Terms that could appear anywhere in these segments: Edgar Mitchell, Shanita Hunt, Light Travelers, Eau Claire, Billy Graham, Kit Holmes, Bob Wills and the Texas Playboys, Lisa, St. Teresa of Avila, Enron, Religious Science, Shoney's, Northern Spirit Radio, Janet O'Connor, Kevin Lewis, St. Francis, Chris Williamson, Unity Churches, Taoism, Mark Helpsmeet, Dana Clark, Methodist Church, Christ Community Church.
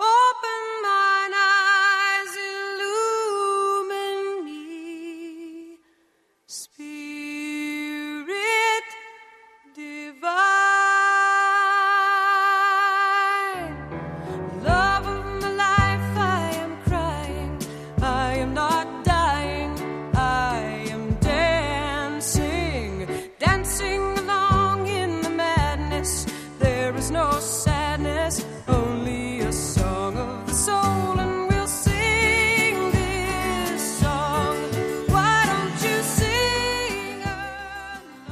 Open mine eyes, illumine me, Spirit divine.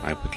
I'd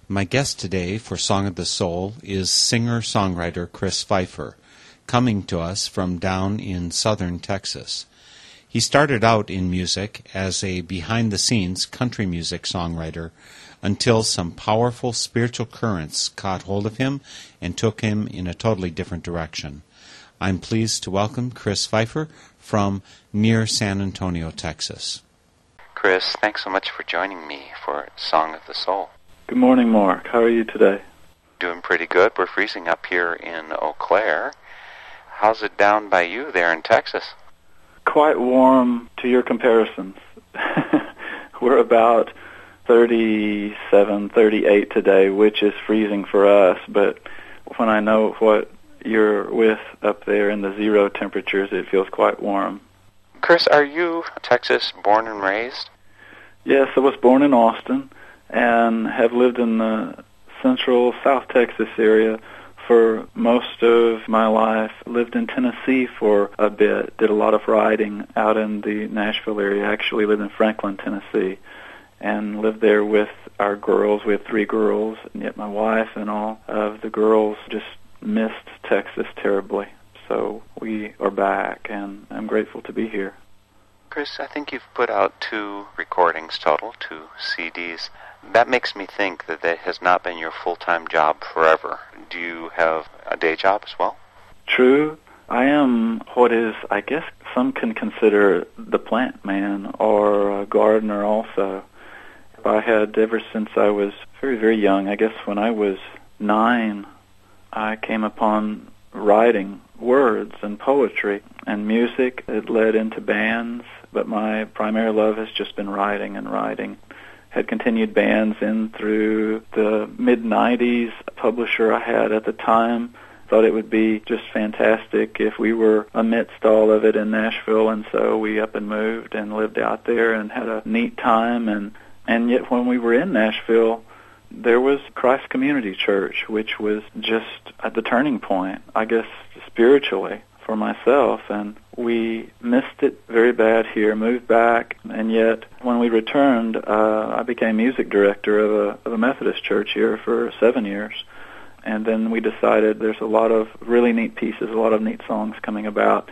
My guest today for Song of the Soul is singer-songwriter Chris Pfeiffer, coming to us from down in southern Texas. He started out in music as a behind-the-scenes country music songwriter until some powerful spiritual currents caught hold of him and took him in a totally different direction. I'm pleased to welcome Chris Pfeiffer from near San Antonio, Texas. Chris, thanks so much for joining me for Song of the Soul. Good morning, Mark. How are you today? Doing pretty good. We're freezing up here in Eau Claire. How's it down by you there in Texas? Quite warm to your comparisons. We're about 37, 38 today, which is freezing for us. But when I know what you're with up there in the zero temperatures, it feels quite warm. Chris, are you Texas born and raised? Yes, I was born in Austin and have lived in the central South Texas area for most of my life. Lived in Tennessee for a bit, did a lot of riding out in the Nashville area. Actually lived in Franklin, Tennessee, and lived there with our girls. We have three girls, and yet my wife and all of the girls just missed Texas terribly. So we are back, and I'm grateful to be here. Chris, I think you've put out 2 recordings total, 2 CDs. That makes me think that that has not been your full-time job forever. Do you have a day job as well? True. I am what is, I guess, some can consider the plant man or a gardener also. I had, ever since I was very, very young, I guess when I was 9, I came upon writing words and poetry and music. It led into bands, but my primary love has just been writing and writing. Had continued bands in through the mid-90s. A publisher I had at the time thought it would be just fantastic if we were amidst all of it in Nashville, and so we up and moved and lived out there and had a neat time. And yet when we were in Nashville, there was Christ Community Church, which was just at the turning point, I guess, spiritually for myself, and we missed it very bad here, moved back, and yet when we returned, I became music director of a Methodist church here for 7 years, and then we decided there's a lot of really neat pieces, a lot of neat songs coming about,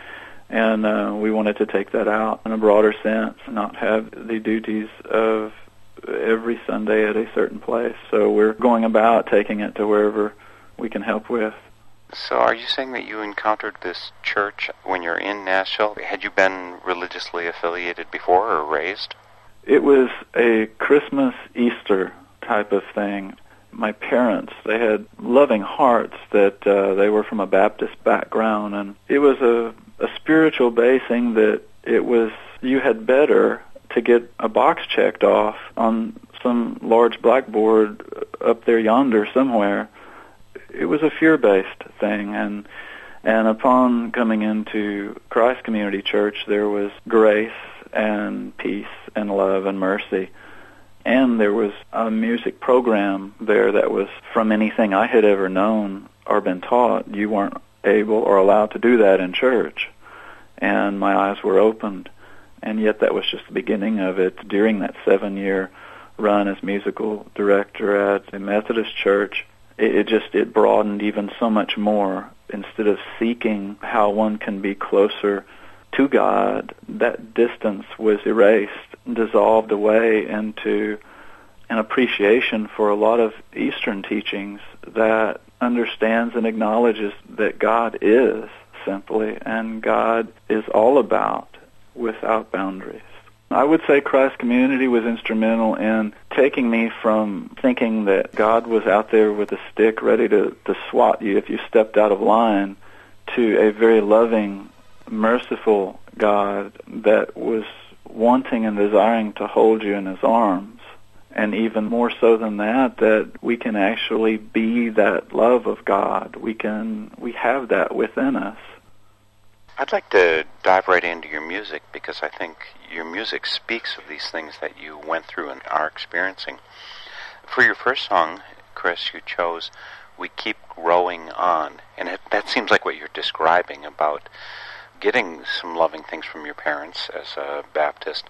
and we wanted to take that out in a broader sense, not have the duties of every Sunday at a certain place. So we're going about taking it to wherever we can help with. So are you saying that you encountered this church when you're in Nashville? Had you been religiously affiliated before or raised? It was a Christmas, Easter type of thing. My parents, they had loving hearts that they were from a Baptist background, and it was a spiritual basing that it was you had better to get a box checked off on some large blackboard up there yonder somewhere. It was a fear-based thing, and upon coming into Christ Community Church, there was grace and peace and love and mercy, and there was a music program there that was from anything I had ever known or been taught. You weren't able or allowed to do that in church, and my eyes were opened, and yet that was just the beginning of it. During that 7-year run as musical director at the Methodist Church, it broadened even so much more. Instead of seeking how one can be closer to God, that distance was erased, dissolved away into an appreciation for a lot of Eastern teachings that understands and acknowledges that God is simply, and God is all about without boundaries. I would say Christ Community was instrumental in taking me from thinking that God was out there with a stick ready to swat you if you stepped out of line, to a very loving, merciful God that was wanting and desiring to hold you in his arms. And even more so than that, that we can actually be that love of God. We have that within us. I'd like to dive right into your music, because I think your music speaks of these things that you went through and are experiencing. For your first song, Chris, you chose We Keep Growing On, and that seems like what you're describing about getting some loving things from your parents as a Baptist,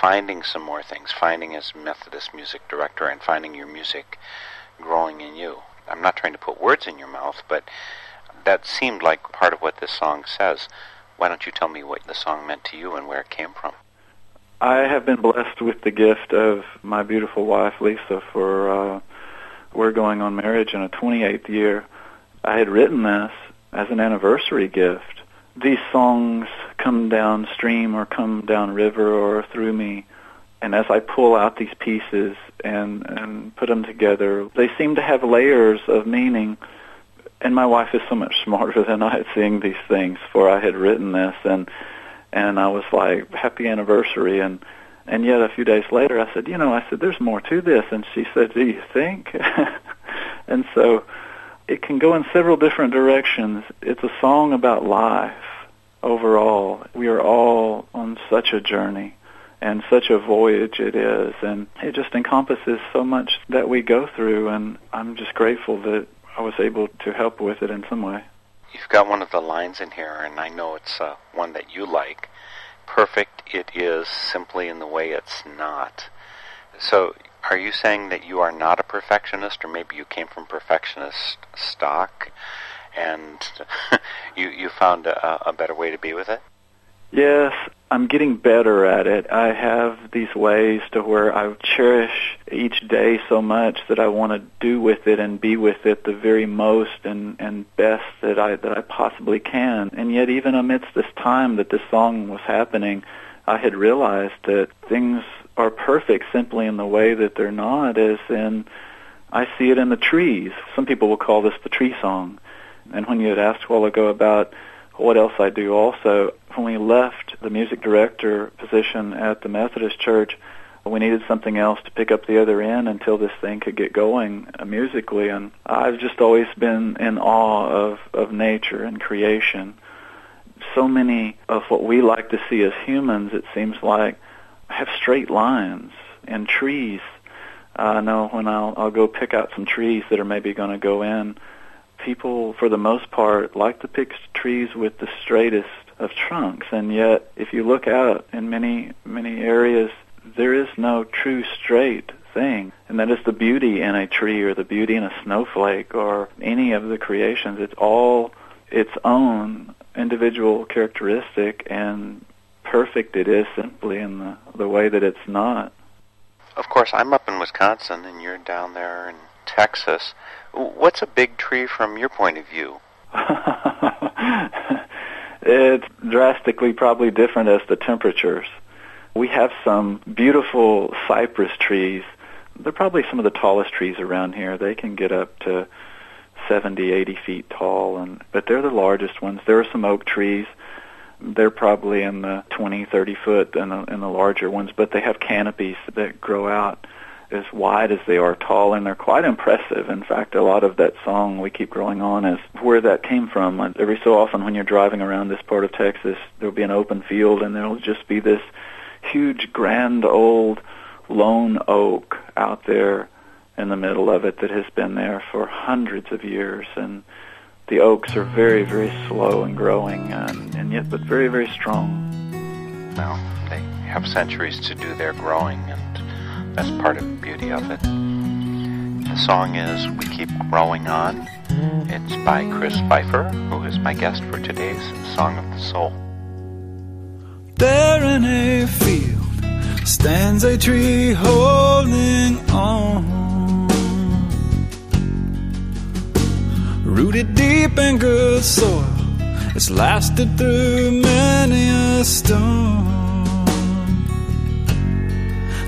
finding some more things, finding as Methodist music director, and finding your music growing in you. I'm not trying to put words in your mouth, but that seemed like part of what this song says. Why don't you tell me what the song meant to you and where it came from? I have been blessed with the gift of my beautiful wife, Lisa, for we're going on marriage in a 28th year. I had written this as an anniversary gift. These songs come downstream or come down river or through me, and as I pull out these pieces and put them together, they seem to have layers of meaning. And my wife is so much smarter than I at seeing these things, for I had written this, and I was like, happy anniversary. And yet a few days later, I said, there's more to this. And she said, do you think? And so it can go in several different directions. It's a song about life overall. We are all on such a journey, and such a voyage it is. And it just encompasses so much that we go through, and I'm just grateful that I was able to help with it in some way. You've got one of the lines in here, and I know it's one that you like. Perfect it is, simply in the way it's not. So are you saying that you are not a perfectionist, or maybe you came from perfectionist stock, and you found a better way to be with it? Yes, I'm getting better at it. I have these ways to where I cherish each day so much that I want to do with it and be with it the very most and best that I possibly can. And yet even amidst this time that this song was happening, I had realized that things are perfect simply in the way that they're not, as in I see it in the trees. Some people will call this the tree song. And when you had asked a while ago about what else I do also, when we left the music director position at the Methodist Church, we needed something else to pick up the other end until this thing could get going musically. And I've just always been in awe of nature and creation. So many of what we like to see as humans, it seems like, have straight lines and trees. I know when I'll go pick out some trees that are maybe going to go in, people, for the most part, like to pick trees with the straightest of trunks, and yet if you look out in many, many areas, there is no true straight thing, and that is the beauty in a tree or the beauty in a snowflake or any of the creations. It's all its own individual characteristic, and perfect it is simply in the way that it's not. Of course, I'm up in Wisconsin, and you're down there in Texas. What's a big tree from your point of view? It's drastically probably different as the temperatures. We have some beautiful cypress trees. They're probably some of the tallest trees around here. They can get up to 70, 80 feet tall, but they're the largest ones. There are some oak trees. They're probably in the 20, 30 foot and the larger ones, but they have canopies that grow out as wide as they are tall, and they're quite impressive. In fact, a lot of that song, We Keep Growing On, is where that came from. Every so often when you're driving around this part of Texas, there'll be an open field, and there'll just be this huge, grand, old, lone oak out there in the middle of it that has been there for hundreds of years, and the oaks are very, very slow in growing, and yet but very, very strong. Well, they have centuries to do their growing, and that's part of the beauty of it. The song is We Keep Growing On. It's by Chris Pfeiffer, who is my guest for today's Song of the Soul. There in a field stands a tree holding on, rooted deep in good soil. It's lasted through many a storm.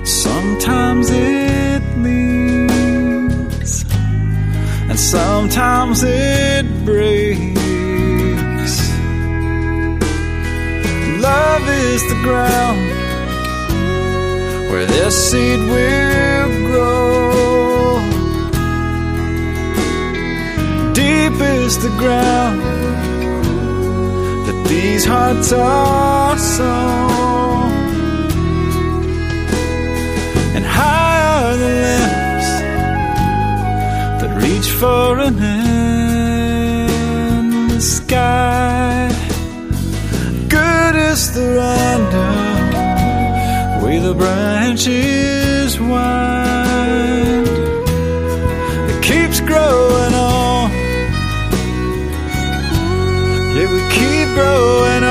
Sometimes it leans, and sometimes it breaks. Love is the ground where this seed will grow. Deep is the ground that these hearts are sown, and high are the limbs that reach for an endless sky. Good is the random where the branches wind. It keeps growing on. Yeah, we keep growing on.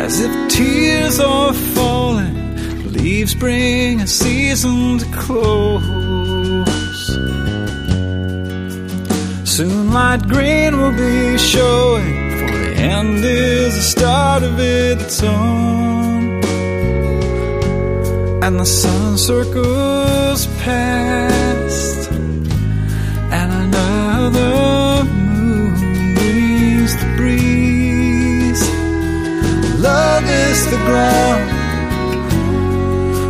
As if tears are falling, leaves bring a season to close. Soon light green will be showing, for the end is the start of its own. And the sun circles past, and another moon leaves the breeze. Love is the ground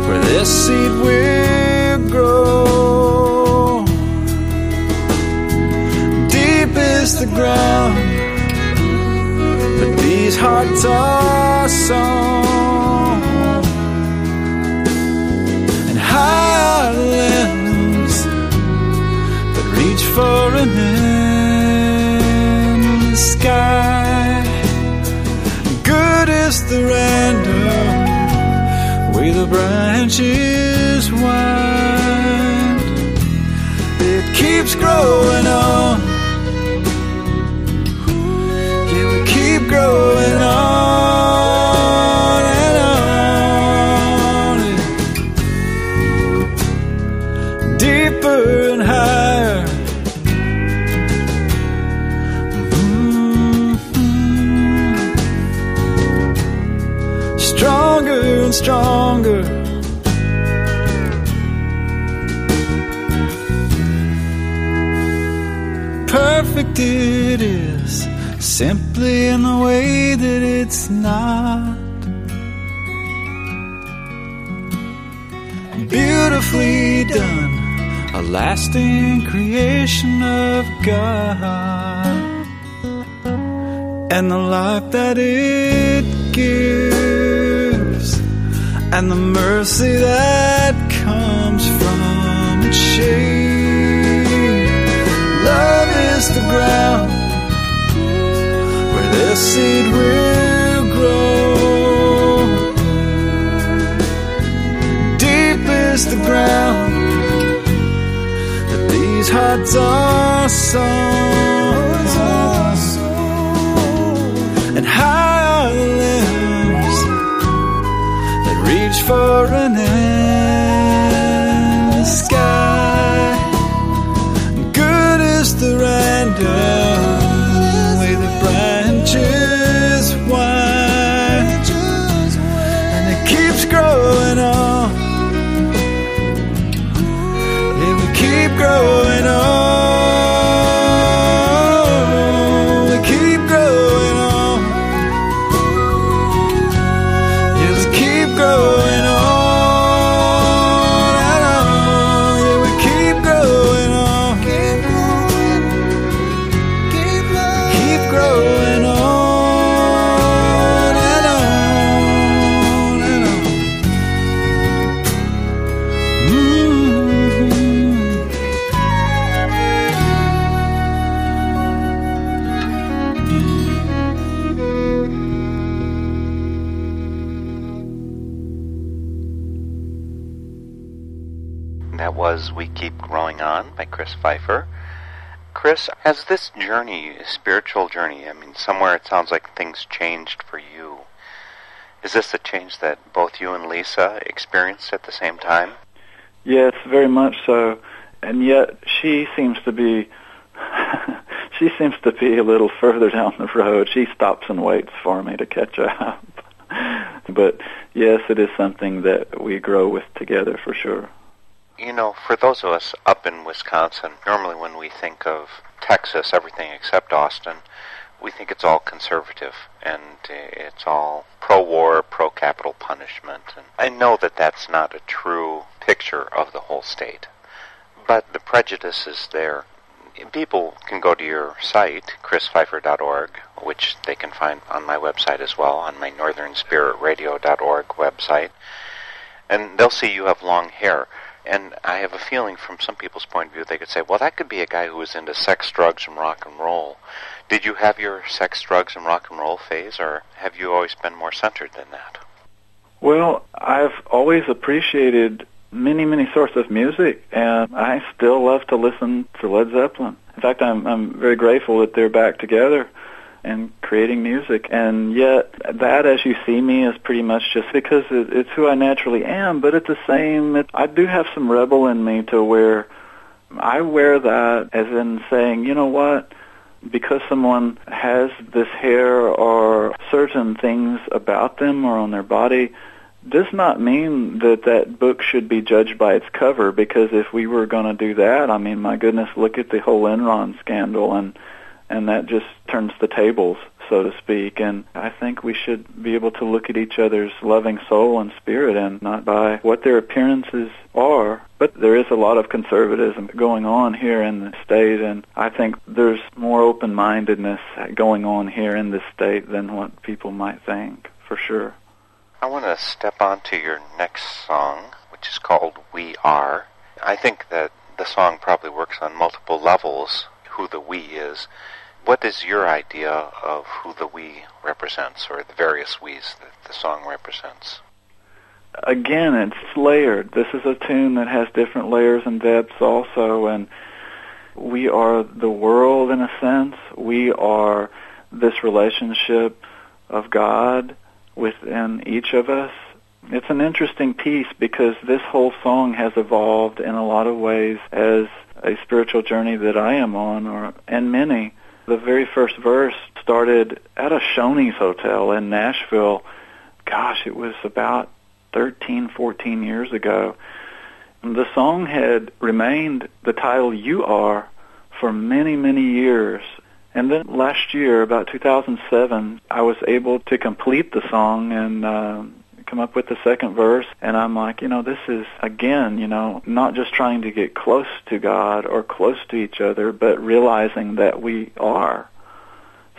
where this seed will grow. Deep is the ground that these hearts are sown, and high are the limbs for an endless sky. Good is the random where the branches wind. It keeps growing on. Yeah, we keep growing on and on. Yeah. Deeper and higher. Stronger. Perfect it is, simply in the way that it's not. Beautifully done, a lasting creation of God, and the life that it gives, and the mercy that comes from its shade. Love is the ground where this seed will grow. Deep is the ground that these hearts are sown, and high are the limbs search for an endless sky. Good is the random way the branches wind, and it keeps growing on. It will keep growing on. We Keep Growing On by Chris Pfeiffer. Chris, as this journey, spiritual journey, I mean, somewhere it sounds like things changed for you. Is this a change that both you and Lisa experienced at the same time? Yes, very much so. And yet she seems to be, a little further down the road. She stops and waits for me to catch up. But yes, it is something that we grow with together for sure. You know, for those of us up in Wisconsin, normally when we think of Texas, everything except Austin, we think it's all conservative, and it's all pro-war, pro-capital punishment. And I know that that's not a true picture of the whole state, but the prejudice is there. People can go to your site, chrispfeiffer.org, which they can find on my website as well, on my northernspiritradio.org website, and they'll see you have long hair. And I have a feeling from some people's point of view, they could say, well, that could be a guy who was into sex, drugs, and rock and roll. Did you have your sex, drugs, and rock and roll phase, or have you always been more centered than that? Well, I've always appreciated many, many sorts of music, and I still love to listen to Led Zeppelin. In fact, I'm very grateful that they're back together and creating music. And yet that As You See Me is pretty much just because it's who I naturally am, but at the same, I do have some rebel in me to where I wear that as in saying, you know what, because someone has this hair or certain things about them or on their body does not mean that that book should be judged by its cover, because if we were going to do that, I mean, my goodness, look at the whole Enron scandal, and that just turns the tables, so to speak. And I think we should be able to look at each other's loving soul and spirit, and not by what their appearances are. But there is a lot of conservatism going on here in the state, and I think there's more open-mindedness going on here in the state than what people might think, for sure. I want to step on to your next song, which is called We Are. I think that the song probably works on multiple levels, who the we is. What is your idea of who the we represents, or the various we's that the song represents? Again, it's layered. This is a tune that has different layers and depths also, and we are the world in a sense. We are this relationship of God within each of us. It's an interesting piece because this whole song has evolved in a lot of ways as a spiritual journey that I am on, and many. The very first verse started at a Shoney's hotel in Nashville. Gosh, it was about 13, 14 years ago. And the song had remained the title You Are for many, many years. And then last year, about 2007, I was able to complete the song and come up with the second verse, and I'm like, you know, this is, again, you know, not just trying to get close to God or close to each other, but realizing that we are.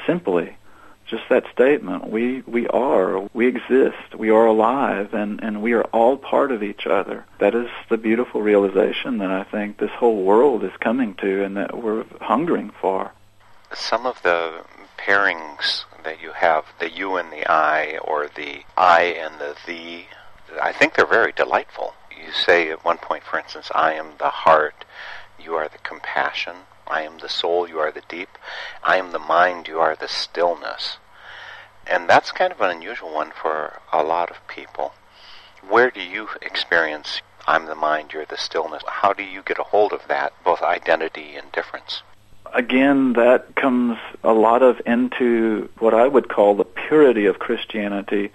Simply, just that statement, we are, we exist, we are alive, and we are all part of each other. That is the beautiful realization that I think this whole world is coming to and that we're hungering for. Some of the pairings that you have, the you and the I, or the I and the thee, I think they're very delightful. You say at one point, for instance, I am the heart, you are the compassion, I am the soul, you are the deep, I am the mind, you are the stillness. And that's kind of an unusual one for a lot of people. Where do you experience I'm the mind, you're the stillness? How do you get a hold of that, both identity and difference? Again, that comes a lot of into what I would call the purity of Christianity,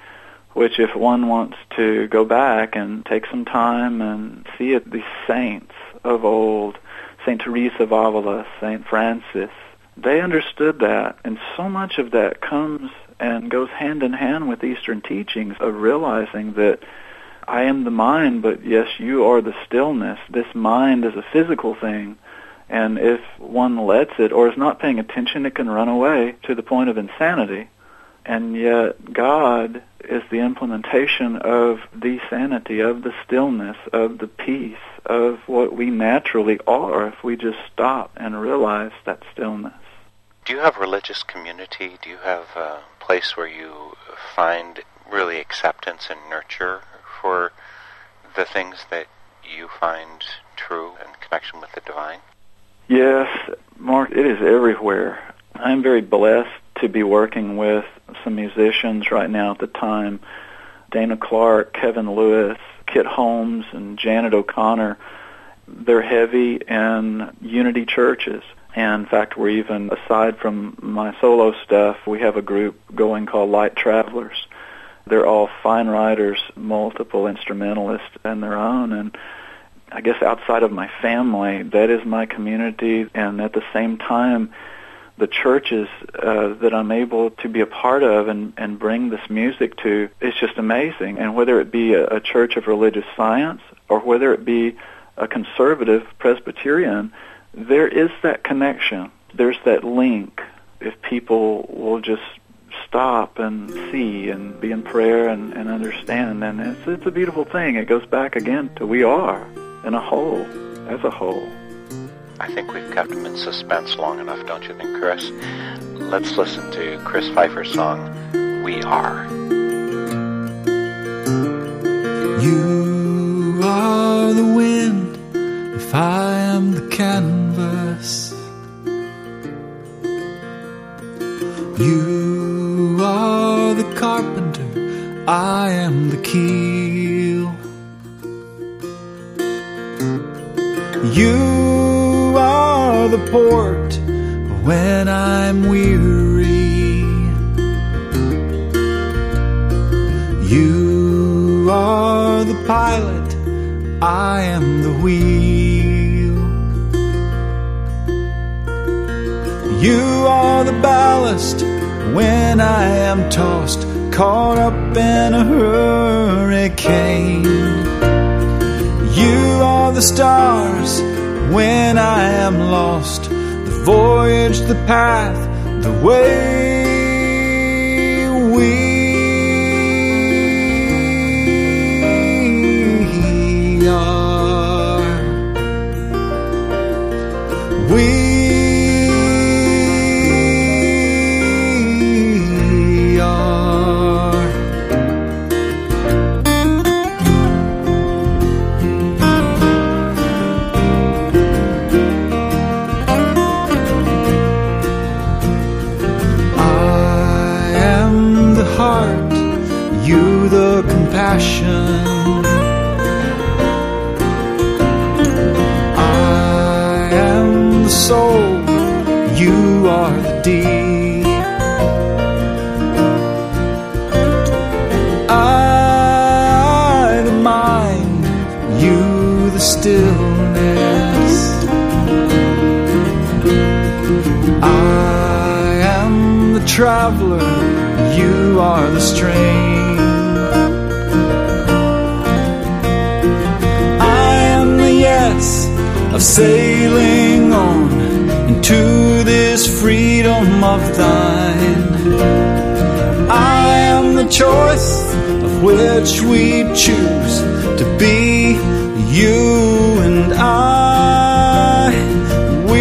which if one wants to go back and take some time and see it, these saints of old, St. Teresa of Avila, St. Francis, they understood that, and so much of that comes and goes hand in hand with Eastern teachings of realizing that I am the mind, but yes, you are the stillness. This mind is a physical thing, and if one lets it or is not paying attention, it can run away to the point of insanity. And yet God is the implementation of the sanity, of the stillness, of the peace, of what we naturally are if we just stop and realize that stillness. Do you have religious community? Do you have a place where you find really acceptance and nurture for the things that you find true in connection with the divine? Yes, Mark, it is everywhere. I'm very blessed to be working with some musicians right now at the time, Dana Clark, Kevin Lewis, Kit Holmes, and Janet O'Connor. They're heavy in Unity Churches. And in fact, we're even, aside from my solo stuff, we have a group going called Light Travelers. They're all fine writers, multiple instrumentalists in their own, and I guess outside of my family, that is my community, and at the same time, the churches that I'm able to be a part of and bring this music to, it's just amazing. And whether it be a church of Religious Science or whether it be a conservative Presbyterian, there is that connection. There's that link. If people will just stop and see and be in prayer and understand, and it's a beautiful thing. It goes back again to we are in a whole, as a whole. I think we've kept them in suspense long enough, don't you think, Chris? Let's listen to Chris Pfeiffer's song, We Are. You are the wind, if I am the canvas. You are the carpenter, I am the keel. You are the port when I'm weary. You are the pilot, I am the wheel. You are the ballast when I am tossed, caught up in a hurricane. You are the stars when I am lost, the voyage, the path, the way we are. We are. Heart, you the compassion. I am the soul, you are the deed. I the mind, you the stillness. I am the traveler, you are the strain. I am the yes of sailing on into this freedom of thine. I am the choice of which we choose to be you and I. We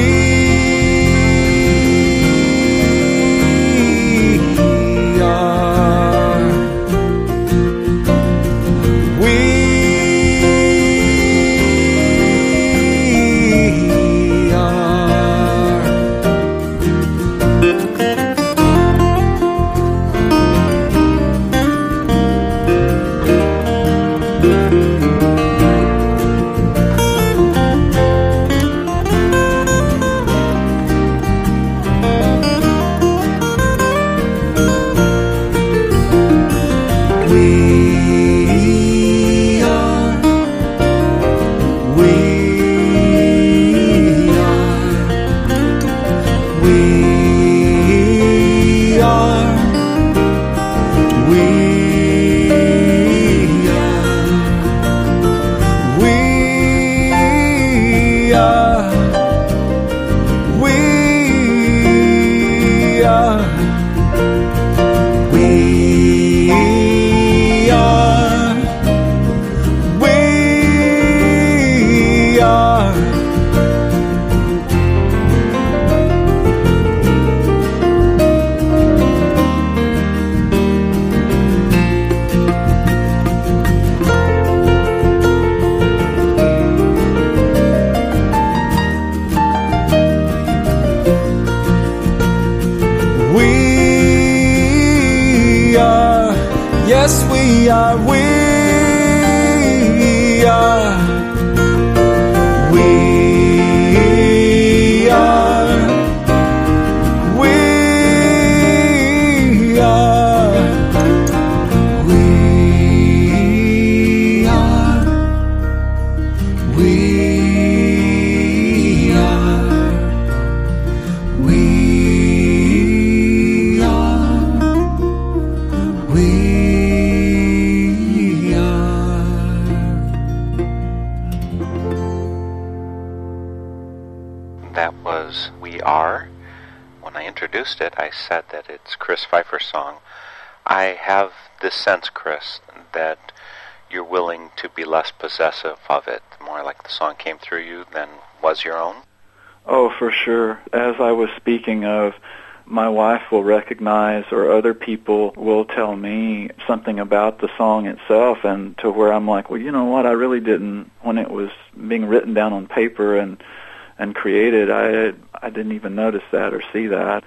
was We Are. When I introduced it, I said that it's Chris Pfeiffer's song. I have this sense, Chris, that you're willing to be less possessive of it, more like the song came through you than was your own. Oh, for sure. As I was speaking of, my wife will recognize, or other people will tell me something about the song itself, and to where I'm like, well, you know what, I really didn't, when it was being written down on paper and created, I didn't even notice that or see that,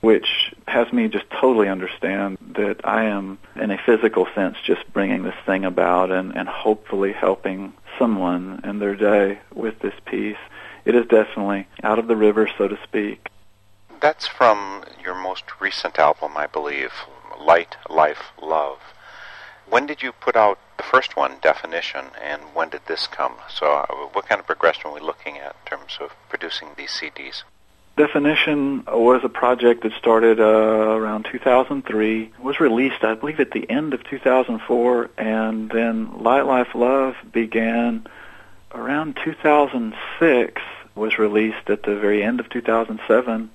which has me just totally understand that I am, in a physical sense, just bringing this thing about and hopefully helping someone in their day with this piece. It is definitely out of the river, so to speak. That's from your most recent album, I believe, Light, Life, Love. When did you put out the first one, Definition, and when did this come? So what kind of progression are we looking at in terms of producing these CDs? Definition was a project that started around 2003, was released, I believe, at the end of 2004, and then Light, Life, Love began around 2006, was released at the very end of 2007.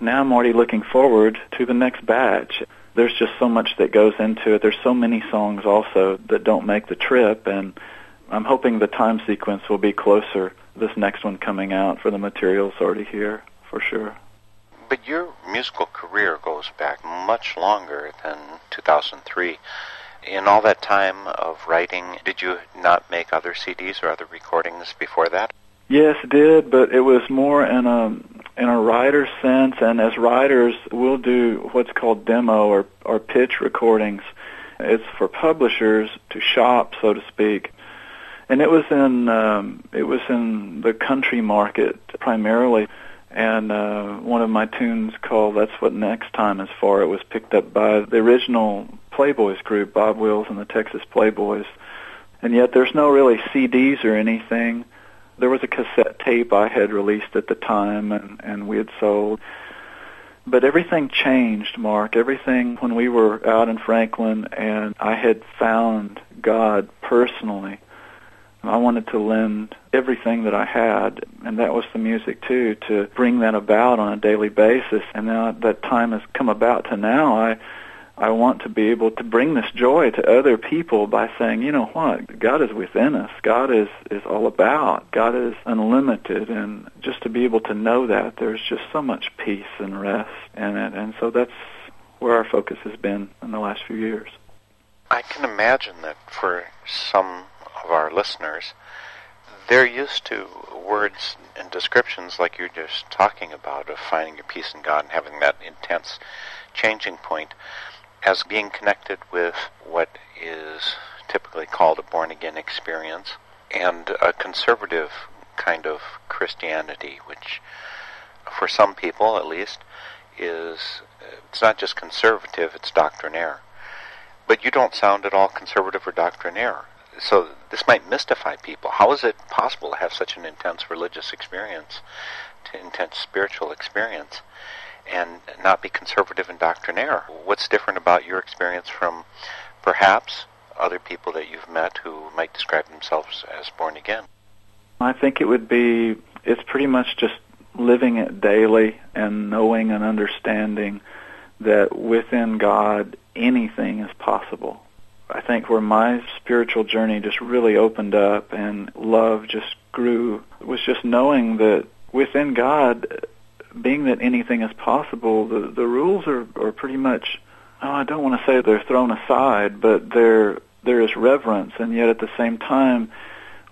Now I'm already looking forward to the next batch. There's just so much that goes into it. There's so many songs also that don't make the trip, and I'm hoping the time sequence will be closer, this next one coming out, for the materials already here, for sure. But your musical career goes back much longer than 2003. In all that time of writing, did you not make other CDs or other recordings before that? Yes, did, but it was more in a writer sense, and as writers, we'll do what's called demo or pitch recordings. It's for publishers to shop, so to speak. And it was in the country market primarily, and one of my tunes called "That's What Next Time Is For." It was picked up by the original Playboys group, Bob Wills and the Texas Playboys, and yet there's no really CDs or anything. There was a cassette tape I had released at the time, and we had sold. But everything changed, Mark. Everything, when we were out in Franklin and I had found God personally, I wanted to lend everything that I had, and that was the music too, to bring that about on a daily basis. And now that time has come about to now, I want to be able to bring this joy to other people by saying, you know what, God is within us. God is all about. God is unlimited. And just to be able to know that, there's just so much peace and rest in it. And so that's where our focus has been in the last few years. I can imagine that for some of our listeners, they're used to words and descriptions like you're just talking about of finding your peace in God and having that intense changing point as being connected with what is typically called a born-again experience and a conservative kind of Christianity, which for some people at least is, it's not just conservative, it's doctrinaire. But you don't sound at all conservative or doctrinaire, so this might mystify people. How is it possible to have such an intense religious experience, intense spiritual experience, and not be conservative and doctrinaire? What's different about your experience from perhaps other people that you've met who might describe themselves as born again? I think it would be, it's pretty much just living it daily and knowing and understanding that within God anything is possible. I think where my spiritual journey just really opened up and love just grew was just knowing that within God, being that anything is possible, the rules are pretty much, I don't want to say they're thrown aside, but there is reverence, and yet at the same time,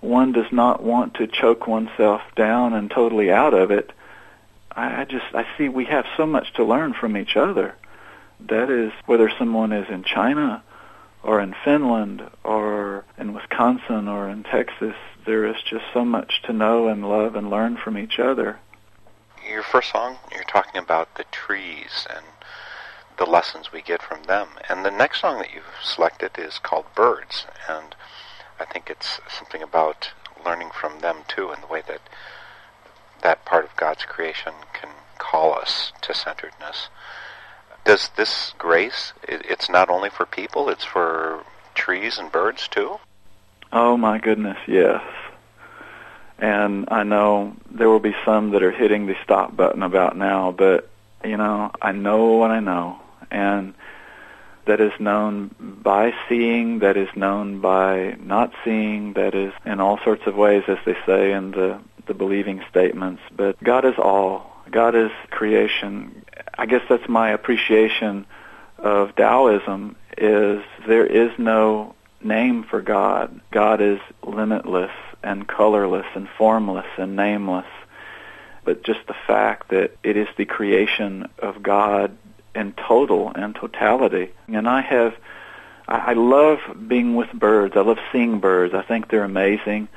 one does not want to choke oneself down and totally out of it. I see we have so much to learn from each other. That is, whether someone is in China or in Finland or in Wisconsin or in Texas, there is just so much to know and love and learn from each other. Your first song, you're talking about the trees and the lessons we get from them. And the next song that you've selected is called Birds, and I think it's something about learning from them too, and the way that that part of God's creation can call us to centeredness. Does this grace, it's not only for people, it's for trees and birds too? Oh my goodness, yes. And I know there will be some that are hitting the stop button about now, but, you know, I know what I know. And that is known by seeing, that is known by not seeing, that is in all sorts of ways, as they say in the believing statements. But God is all. God is creation. I guess that's my appreciation of Taoism, is there is no name for God. God is limitless and colorless and formless and nameless. But just the fact that it is the creation of God in total and totality. And I love being with birds. I love seeing birds. I think they're amazing.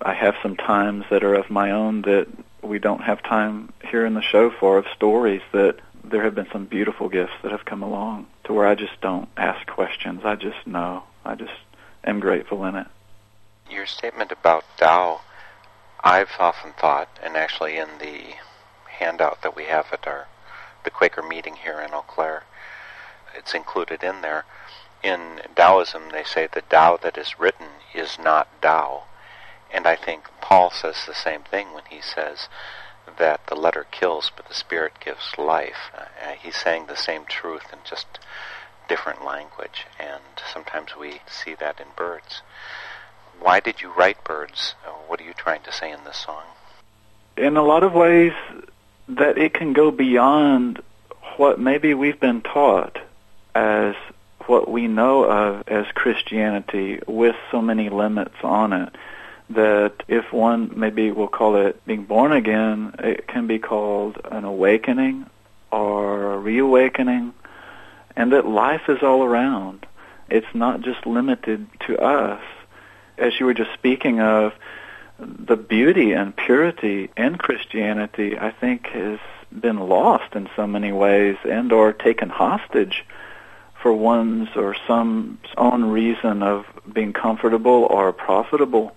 I have some times that are of my own that we don't have time here in the show for, of stories that there have been some beautiful gifts that have come along to where I just don't ask questions. I just know. I just am grateful in it. Your statement about Tao, I've often thought, and actually in the handout that we have at the Quaker meeting here in Eau Claire, it's included in there. In Taoism, they say the Tao that is written is not Tao. And I think Paul says the same thing when he says that the letter kills, but the Spirit gives life. He's saying the same truth in just different language, and sometimes we see that in birds. Why did you write birds? What are you trying to say in this song? In a lot of ways, that it can go beyond what maybe we've been taught as what we know of as Christianity, with so many limits on it, that if one, maybe we'll call it being born again, it can be called an awakening or a reawakening, and that life is all around. It's not just limited to us. As you were just speaking of, the beauty and purity in Christianity, I think, has been lost in so many ways, and or taken hostage for one's or some's own reason of being comfortable or profitable.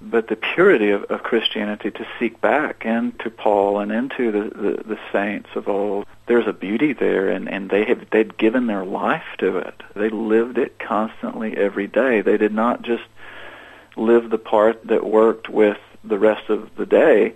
But the purity of Christianity, to seek back into Paul and into the saints of old, there's a beauty there, and they'd given their life to it. They lived it constantly every day. They did not just live the part that worked with the rest of the day,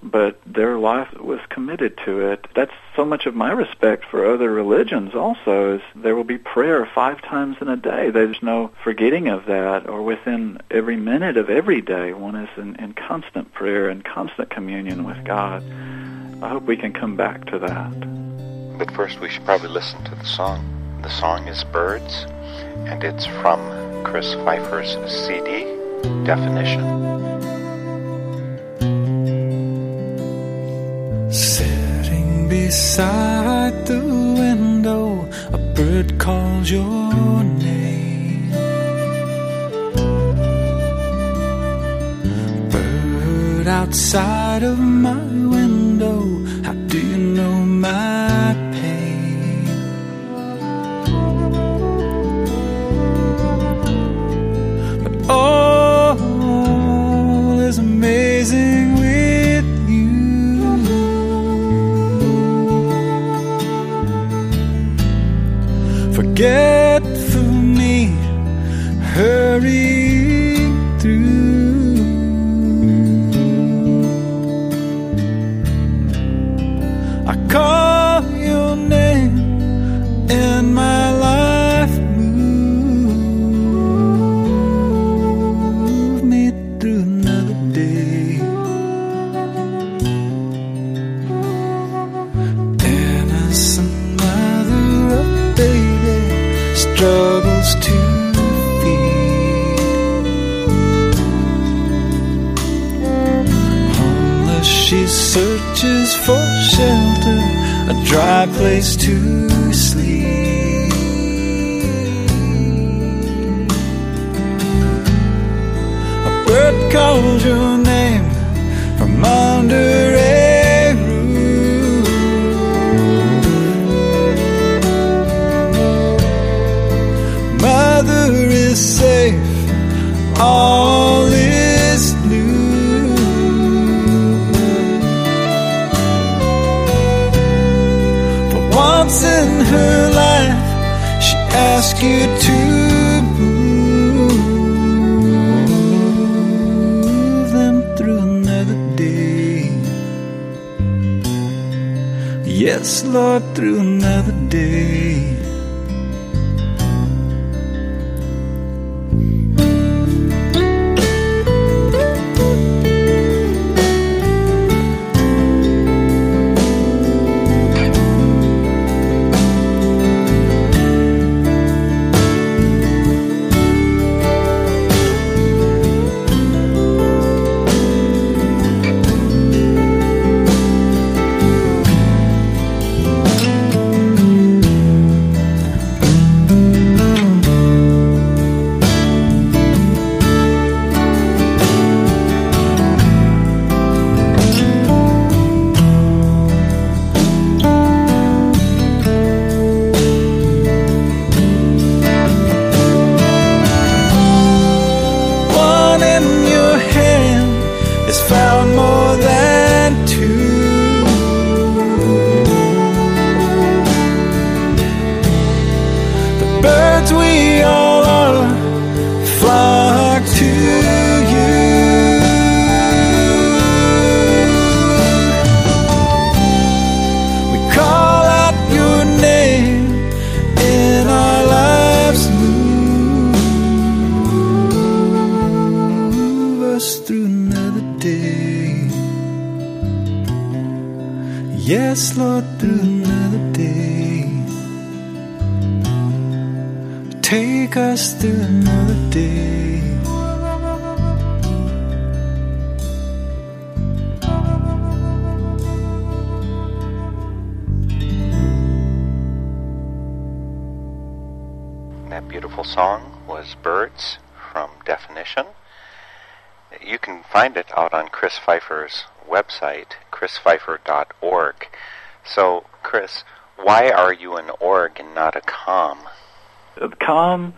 but their life was committed to it. That's so much of my respect for other religions also, is there will be prayer 5 times in a day. There's no forgetting of that, or within every minute of every day, one is in constant prayer and constant communion with God. I hope we can come back to that. But first we should probably listen to the song. The song is Birds, and it's from Chris Pfeiffer's CD, Definition. Sitting beside the window, a bird calls your name. Bird outside of my window, how do you know my pain? But all is amazing with you. Forget for me, hurry through. I call your name and my life move me through another day. Innocent mother of baby struggles to feed. Homeless, she searches for shelter, a dry place to sleep. A bird calls your name from under a roof. Mother is safe, all is new. For once in her life, she asks you to move them through. yes, Lord, through another day. Yes, Lord, through another day. Take us through another day. That beautiful song was Birds from Definition. You can find it out on Chris Pfeiffer's website, chrispfeiffer.org. So, Chris, why are you an org and not a comm? The comm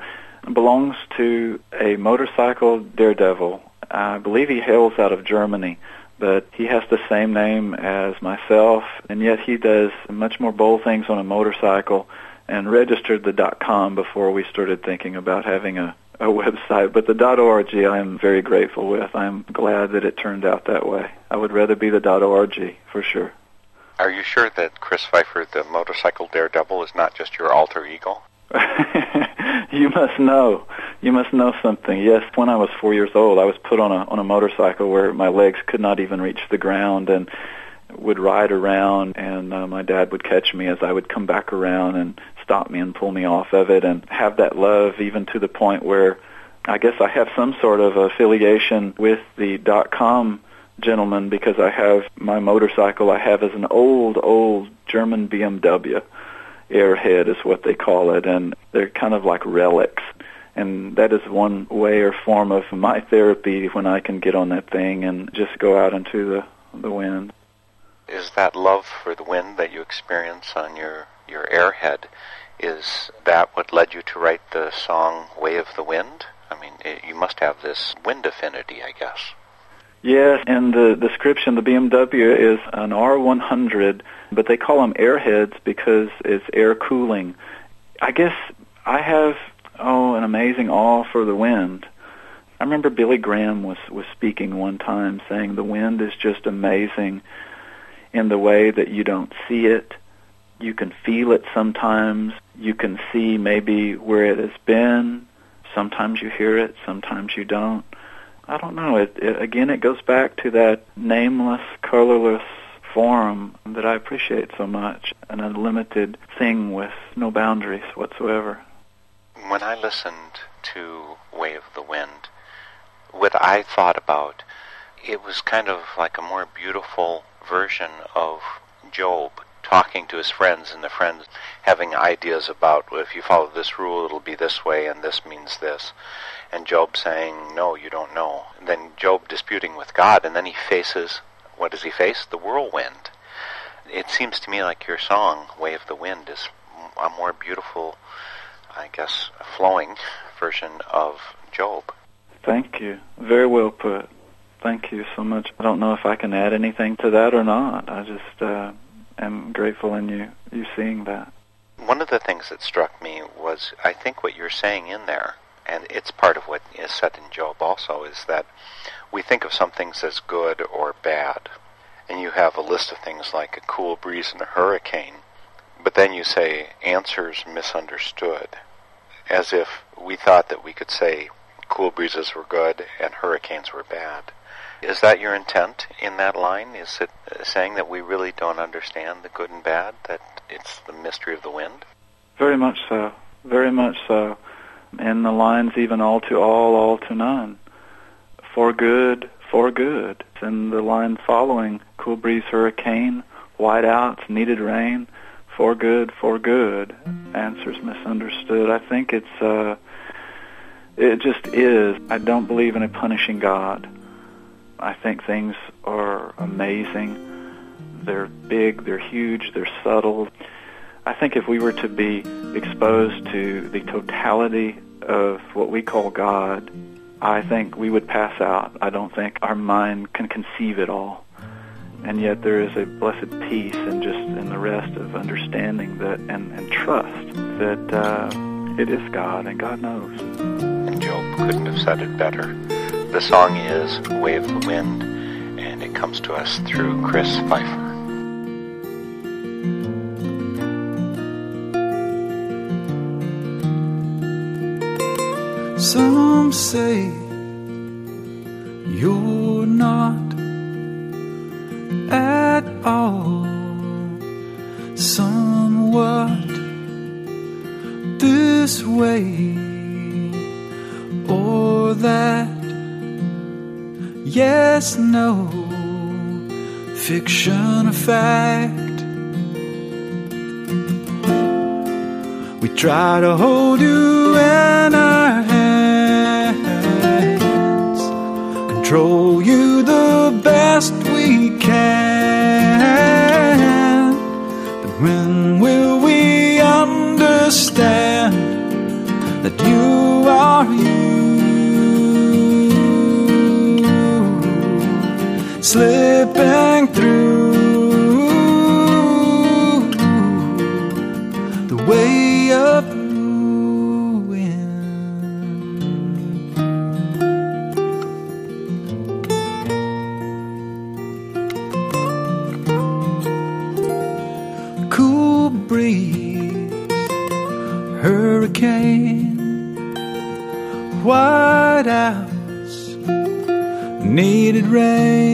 belongs to a motorcycle daredevil. I believe he hails out of Germany, but he has the same name as myself, and yet he does much more bold things on a motorcycle and registered the .com before we started thinking about having a website, but the .org I am very grateful with. I'm glad that it turned out that way. I would rather be the .org for sure. Are you sure that Chris Pfeiffer, the motorcycle daredevil, is not just your alter ego? You must know. You must know something. Yes, when I was 4 years old, I was put on a motorcycle where my legs could not even reach the ground and would ride around, and my dad would catch me as I would come back around and stop me and pull me off of it, and have that love even to the point where I guess I have some sort of affiliation with the .com gentleman, because I have my motorcycle I have is an old German BMW. Airhead is what they call it, and they're kind of like relics. And that is one way or form of my therapy when I can get on that thing and just go out into the wind. Is that love for the wind that you experience on your airhead, is that what led you to write the song Way of the Wind? I mean, you must have this wind affinity, I guess. Yes, and the description, the BMW is an R100, but they call them airheads because it's air cooling. I guess I have, an amazing awe for the wind. I remember Billy Graham was speaking one time saying the wind is just amazing in the way that you don't see it. You can feel it sometimes. You can see maybe where it has been. Sometimes you hear it. Sometimes you don't. I don't know. It goes back to that nameless, colorless form that I appreciate so much, an unlimited thing with no boundaries whatsoever. When I listened to Way of the Wind, what I thought about, it was kind of like a more beautiful version of Job talking to his friends, and the friends having ideas about, well, if you follow this rule, it'll be this way, and this means this. And Job saying, no, you don't know. And then Job disputing with God, and then he faces, what does he face? The whirlwind. It seems to me like your song, Way of the Wind, is a more beautiful, I guess, flowing version of Job. Thank you. Very well put. Thank you so much. I don't know if I can add anything to that or not. I just... I'm grateful in you seeing that. One of the things that struck me was, I think what you're saying in there, and it's part of what is said in Job also, is that we think of some things as good or bad. and you have a list of things like a cool breeze and a hurricane, but then you say answers misunderstood, as if we thought that we could say cool breezes were good and hurricanes were bad. Is that your intent in that line? Is it saying that we really don't understand the good and bad, that it's the mystery of the wind? Very much so. Very much so. And the lines even all to none. For good. And the line following, cool breeze, hurricane, whiteouts, needed rain, for good, answers misunderstood. I think it's, it just is. I don't believe in a punishing God. I think things are amazing. They're big, they're huge, they're subtle. I think if we were to be exposed to the totality of what we call God, I think we would pass out. I don't think our mind can conceive it all. And yet there is a blessed peace and just in the rest of understanding that and trust that it is God and God knows. And Job couldn't have said it better. The song is Way of the Wind, and it comes to us through Chris Pfeiffer. Some say you're not at all somewhat this way or that. Yes, no, fiction or fact. We try to hold you in our hands, control you the best we can. But when will we understand that you are you? Slipping through the way of the wind. Cool breeze, hurricane, whiteouts, needed rain.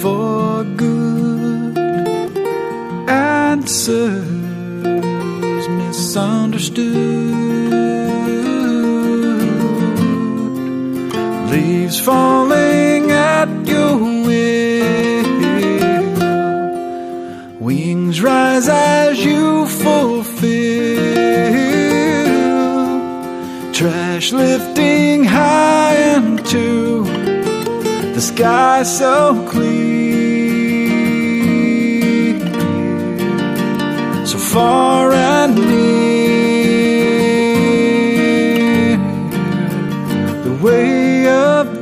For good, answers misunderstood, leaves falling at your will, wings rise as you fulfill, trash lifting high into the sky so clear, so far and near, the way of the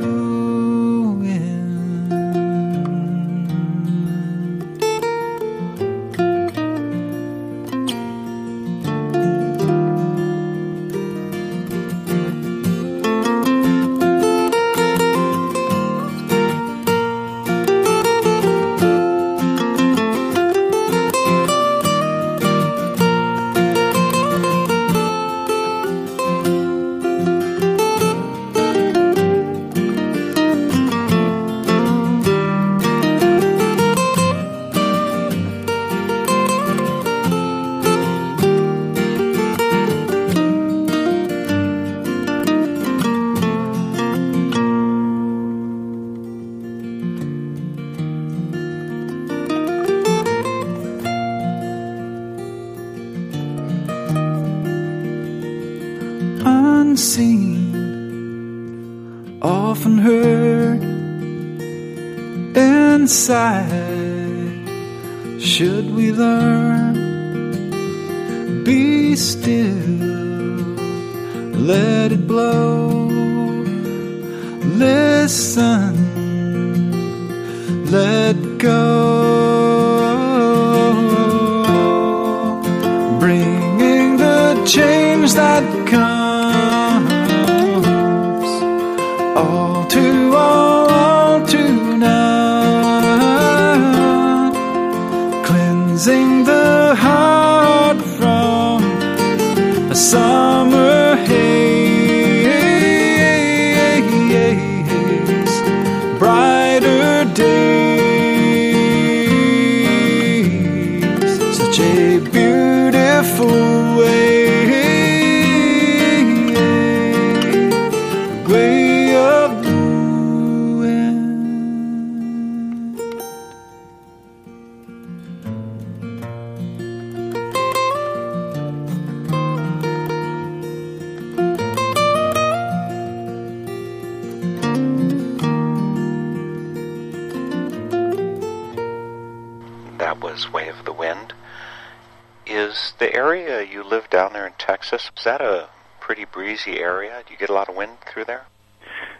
should we learn? Be still, let it blow. Listen, let go. Bringing the change that comes all to Is the area you live down there in Texas, is that a pretty breezy area? Do you get a lot of wind through there?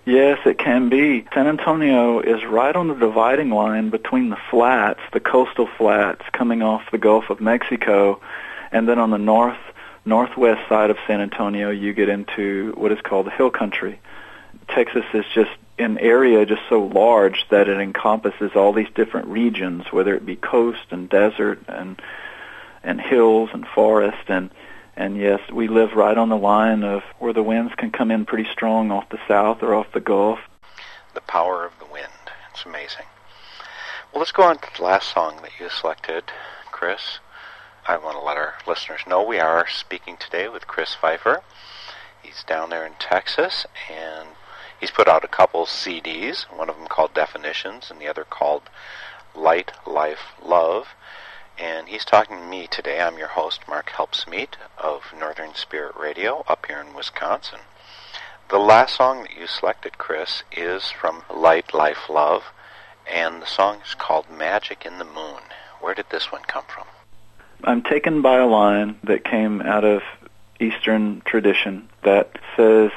Yes, it can be. San Antonio is right on the dividing line between the flats, the coastal flats coming off the Gulf of Mexico, and then on the northwest side of San Antonio, you get into what is called hill country. Texas is just an area just so large that it encompasses all these different regions, whether it be coast and desert and hills and forest. And yes, we live right on the line of where the winds can come in pretty strong off the south or off the Gulf. The power of the wind. It's amazing. Well, let's go on to the last song that you selected, Chris. I want to let our listeners know we are speaking today with Chris Pfeiffer. He's down there in Texas, and he's put out a couple CDs, one of them called Definitions and the other called Light, Life, Love. And he's talking to me today. I'm your host, Mark Helpsmeet of Northern Spirit Radio up here in Wisconsin. The last song that you selected, Chris, is from Light, Life, Love, and the song is called Magic in the Moon. Where did this one come from? I'm taken by a line that came out of Eastern tradition that says,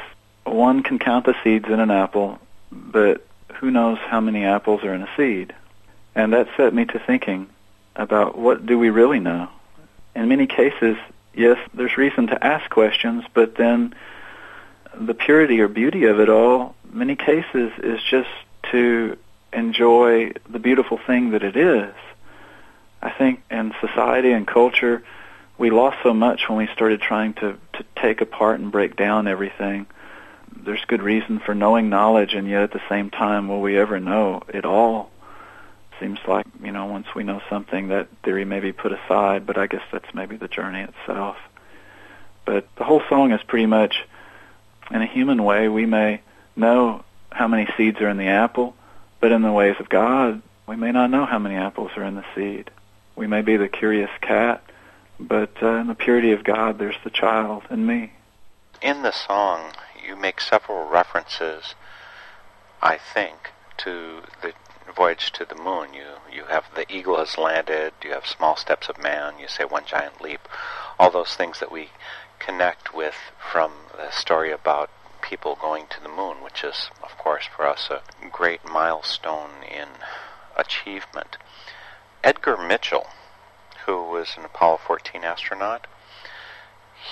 one can count the seeds in an apple, but who knows how many apples are in a seed? And that set me to thinking about what do we really know. In many cases, yes, there's reason to ask questions, but then the purity or beauty of it all, many cases, is just to enjoy the beautiful thing that it is. I think in society and culture, we lost so much when we started trying to take apart and break down everything. There's good reason for knowing knowledge, and yet at the same time, will we ever know it all? Seems like, you know, once we know something, that theory may be put aside, but I guess that's maybe the journey itself. But the whole song is pretty much, in a human way, we may know how many seeds are in the apple, but in the ways of God, we may not know how many apples are in the seed. We may be the curious cat, but in the purity of God, there's the child in me. In the song, you make several references, I think, to the voyage to the moon. You have the eagle has landed, you have small steps of man, you say one giant leap, all those things that we connect with from the story about people going to the moon, which is, of course, for us a great milestone in achievement. Edgar Mitchell, who was an Apollo 14 astronaut,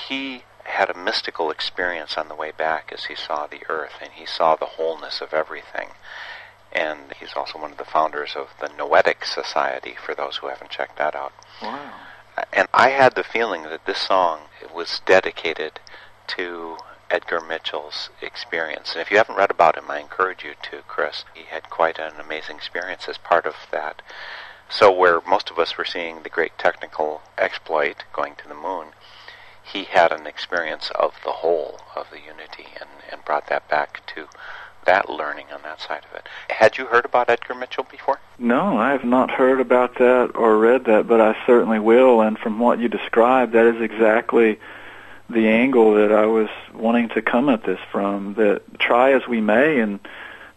he had a mystical experience on the way back as he saw the Earth, and he saw the wholeness of everything. And he's also one of the founders of the Noetic Society, for those who haven't checked that out. Wow. And I had the feeling that this song was dedicated to Edgar Mitchell's experience. And if you haven't read about him, I encourage you to, Chris. He had quite an amazing experience as part of that. So where most of us were seeing the great technical exploit, going to the moon, he had an experience of the whole, of the unity, and brought that back to that learning on that side of it. Had you heard about Edgar Mitchell before? No, I have not heard about that or read that, but I certainly will. And from what you described, that is exactly the angle that I was wanting to come at this from, that try as we may and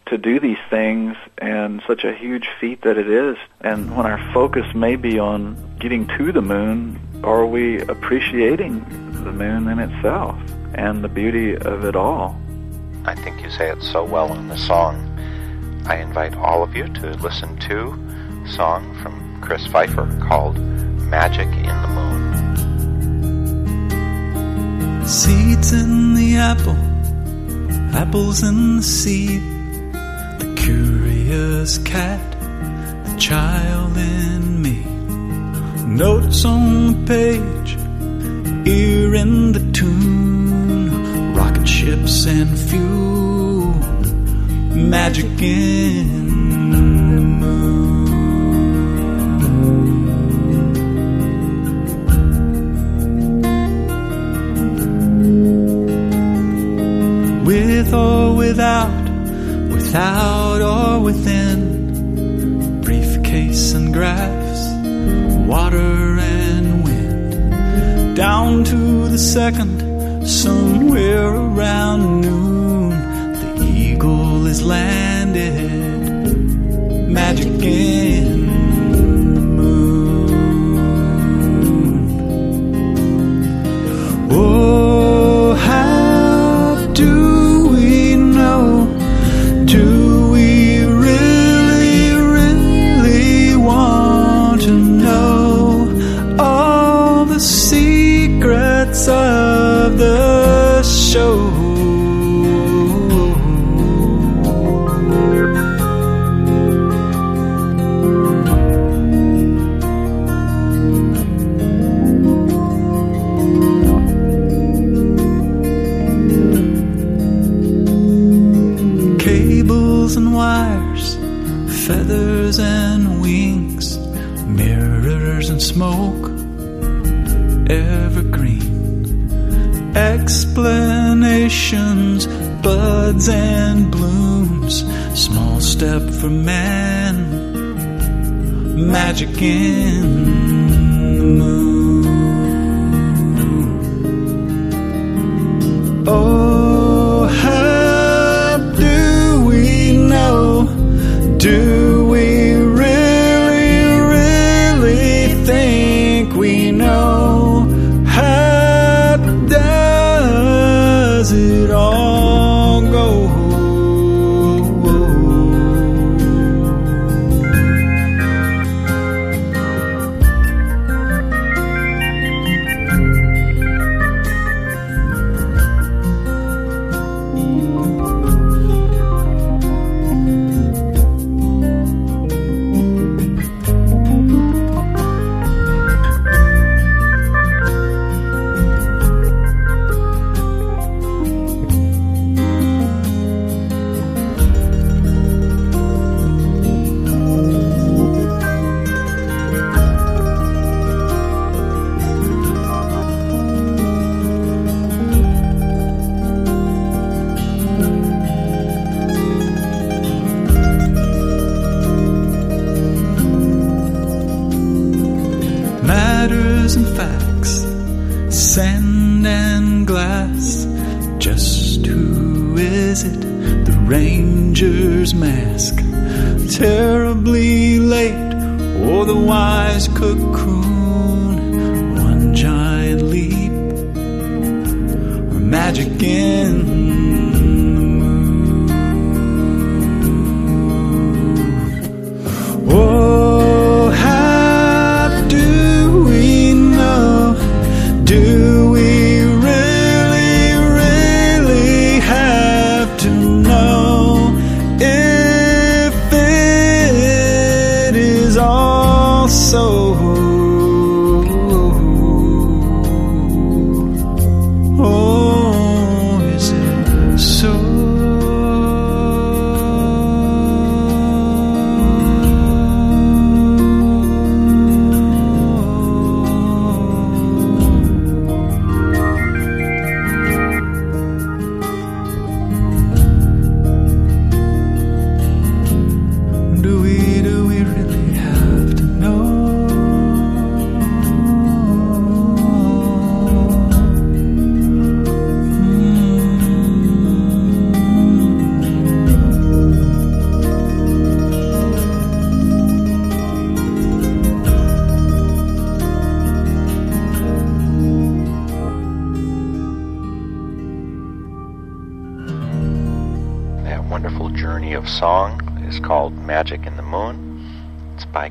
to do these things, and such a huge feat that it is. And when our focus may be on getting to the moon, are we appreciating the moon in itself and the beauty of it all? I think you say it so well in the song. I invite all of you to listen to a song from Chris Pfeiffer called Magic in the Moon. Seeds in the apple, apples in the seed, the curious cat, the child in me. Notes on the page, ear in the tune. Rocket ships and fuel, magic in the moon. With or without, without or within, briefcase and graphs, water and wind, down to the second. Somewhere around noon, the eagle is landed, magic in the moon. nails and wires, feathers and wings, mirrors and smoke, evergreen explanations, buds and blooms, small step for man, magic in the moon. Oh, how do we know? Do we really think we know? How does it all go?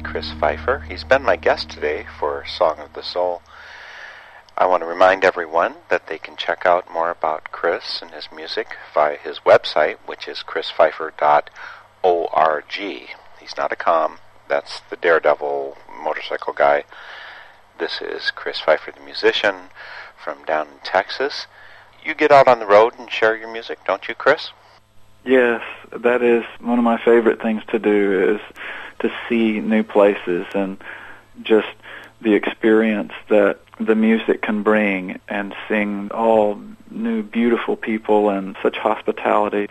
Chris Pfeiffer. He's been my guest today for Song of the Soul. I want to remind everyone that they can check out more about Chris and his music via his website, which is chrispfeiffer.org. He's not a com. That's the daredevil motorcycle guy. This is Chris Pfeiffer, the musician from down in Texas. You get out on the road and share your music, don't you, Chris? Yes, that is one of my favorite things to do, is to see new places and just the experience that the music can bring, and seeing all new beautiful people and such hospitality.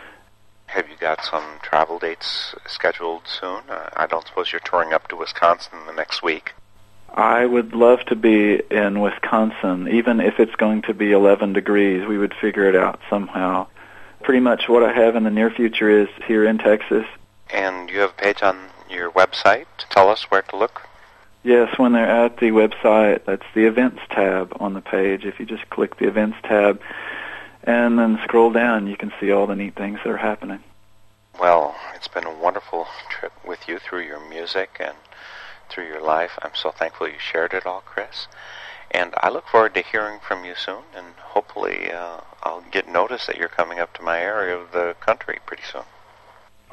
Have you got some travel dates scheduled soon? I don't suppose you're touring up to Wisconsin the next week. I would love to be in Wisconsin, even if it's going to be 11 degrees. We would figure it out somehow. Pretty much what I have in the near future is here in Texas. And you have a page on your website to tell us where to look? Yes, when they're at the website, that's the events tab on the page. If you just click the events tab and then scroll down, you can see all the neat things that are happening. Well, it's been a wonderful trip with you through your music and through your life. I'm so thankful you shared it all, Chris. And I look forward to hearing from you soon, and hopefully I'll get notice that you're coming up to my area of the country pretty soon.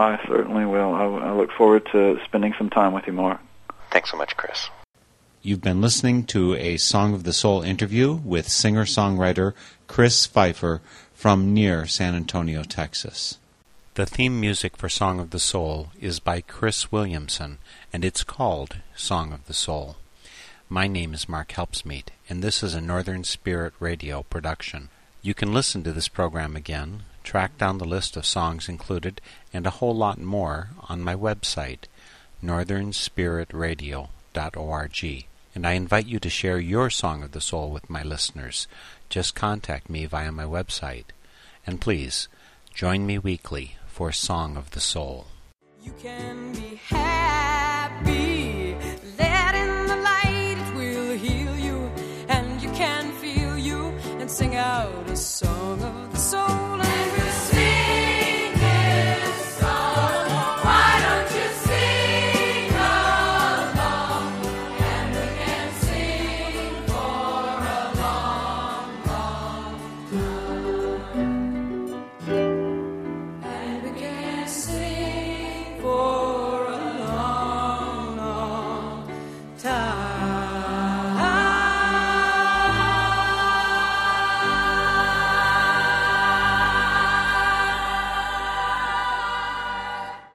I certainly will. I look forward to spending some time with you, Mark. Thanks so much, Chris. You've been listening to a Song of the Soul interview with singer-songwriter Chris Pfeiffer from near San Antonio, Texas. The theme music for Song of the Soul is by Chris Williamson, and it's called Song of the Soul. My name is Mark Helpsmeet, and this is a Northern Spirit Radio production. You can listen to this program again, track down the list of songs included, and a whole lot more on my website, northernspiritradio.org. And I invite you to share your Song of the Soul with my listeners. Just contact me via my website. And please, join me weekly for Song of the Soul. You can